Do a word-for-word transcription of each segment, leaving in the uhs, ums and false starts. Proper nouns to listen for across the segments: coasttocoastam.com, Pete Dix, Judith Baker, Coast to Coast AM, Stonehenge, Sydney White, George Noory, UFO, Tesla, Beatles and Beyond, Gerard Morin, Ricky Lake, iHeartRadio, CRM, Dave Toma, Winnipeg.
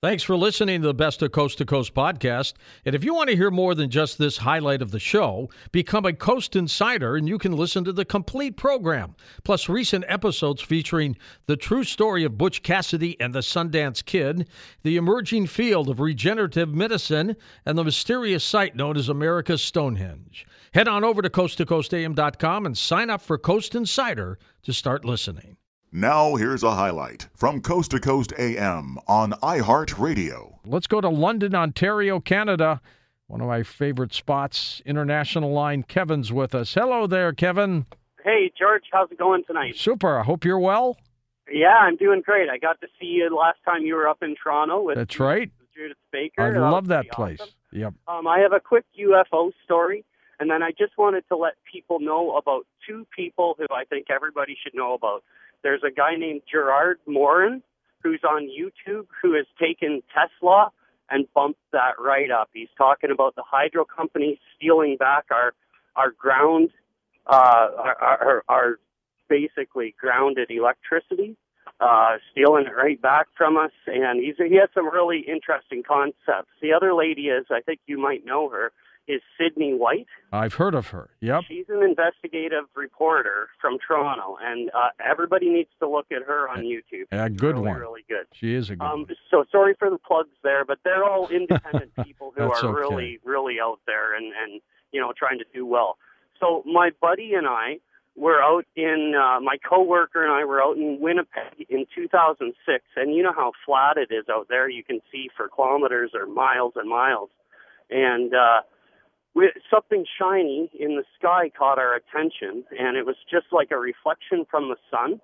Thanks for listening to the Best of Coast to Coast podcast. And if you want to hear more than just this highlight of the show, become a Coast Insider and you can listen to the complete program, plus recent episodes featuring the true story of Butch Cassidy and the Sundance Kid, the emerging field of regenerative medicine, and the mysterious site known as America's Stonehenge. Head on over to coast to coast a m dot com and sign up for Coast Insider to start listening. Now, here's a highlight from Coast to Coast A M on iHeartRadio. Let's go to London, Ontario, Canada. One of my favorite spots, International Line. Kevin's with us. Hello there, Kevin. Hey, George. How's it going tonight? Super. I hope you're well. Yeah, I'm doing great. I got to see you last time you were up in Toronto with That's right. Judith Baker. I that love that place. Awesome. Yep. Um, I have a quick U F O story. And then I just wanted to let people know about two people who I think everybody should know about. There's a guy named Gerard Morin who's on YouTube who has taken Tesla and bumped that right up. He's talking about the hydro companies stealing back our our ground, uh, our, our, our basically grounded electricity, uh, stealing it right back from us. And he's he has some really interesting concepts. The other lady is, I think you might know her, is Sydney White. I've heard of her, yep. She's an investigative reporter from Toronto, and uh, everybody needs to look at her on YouTube. A, a good really, one. Really good. She is a good um, one. So sorry for the plugs there, but they're all independent people who are okay. really, really out there and, and, you know, trying to do well. So my buddy and I were out in, uh, my coworker and I were out in Winnipeg in two thousand six, and you know how flat it is out there. You can see for kilometers or miles and miles. And, uh, something shiny in the sky caught our attention, and it was just like a reflection from the sun.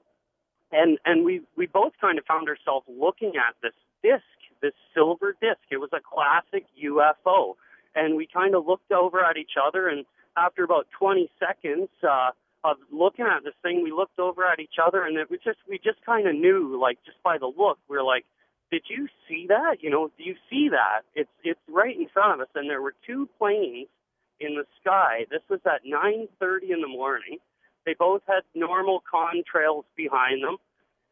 And and we, we both kind of found ourselves looking at this disc, this silver disc. It was a classic U F O. And we kind of looked over at each other, and after about twenty seconds uh, of looking at this thing, we looked over at each other, and it was just we just kind of knew, like, just by the look, we we're like, did you see that? You know, do you see that? It's, it's right in front of us. And there were two planes in the sky. This was at nine thirty in the morning. They both had normal contrails behind them,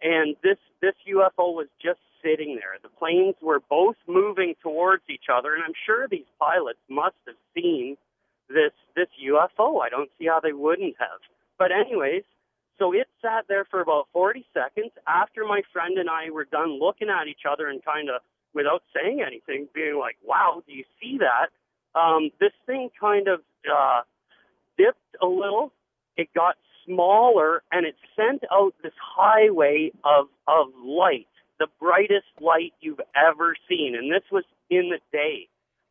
and this this U F O was just sitting there. The planes were both moving towards each other, and I'm sure these pilots must have seen this this U F O. I don't see how they wouldn't have. But anyways, so it sat there for about forty seconds after my friend and I were done looking at each other and kind of, without saying anything, being like, wow, do you see that? Um, this thing kind of uh, dipped a little. It got smaller, and it sent out this highway of of light, the brightest light you've ever seen. And this was in the day.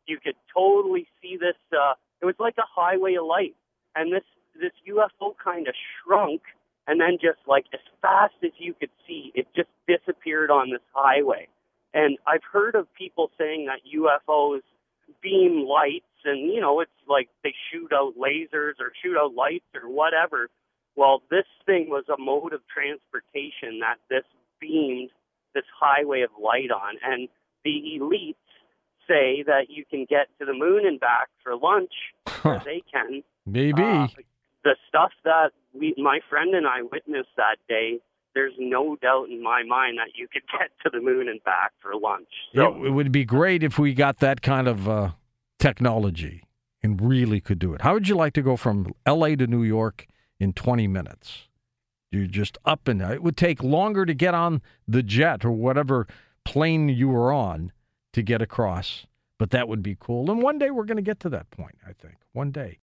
You could totally see this. Uh, it was like a highway of light. And this, this U F O kind of shrunk, and then just like as fast as you could see, it just disappeared on this highway. And I've heard of people saying that U F Os beam lights, and you know, it's like they shoot out lasers or shoot out lights or whatever. Well, this thing was a mode of transportation that this beamed this highway of light on, and the elites say that you can get to the moon and back for lunch. Huh. They can maybe uh, the stuff that we, my friend and I witnessed that day, there's no doubt in my mind that you could get to the moon and back for lunch. So, it would be great if we got that kind of uh, technology and really could do it. How would you like to go from L A to New York in twenty minutes? You're just up and it would take longer to get on the jet or whatever plane you were on to get across. But that would be cool. And one day we're going to get to that point, I think. One day.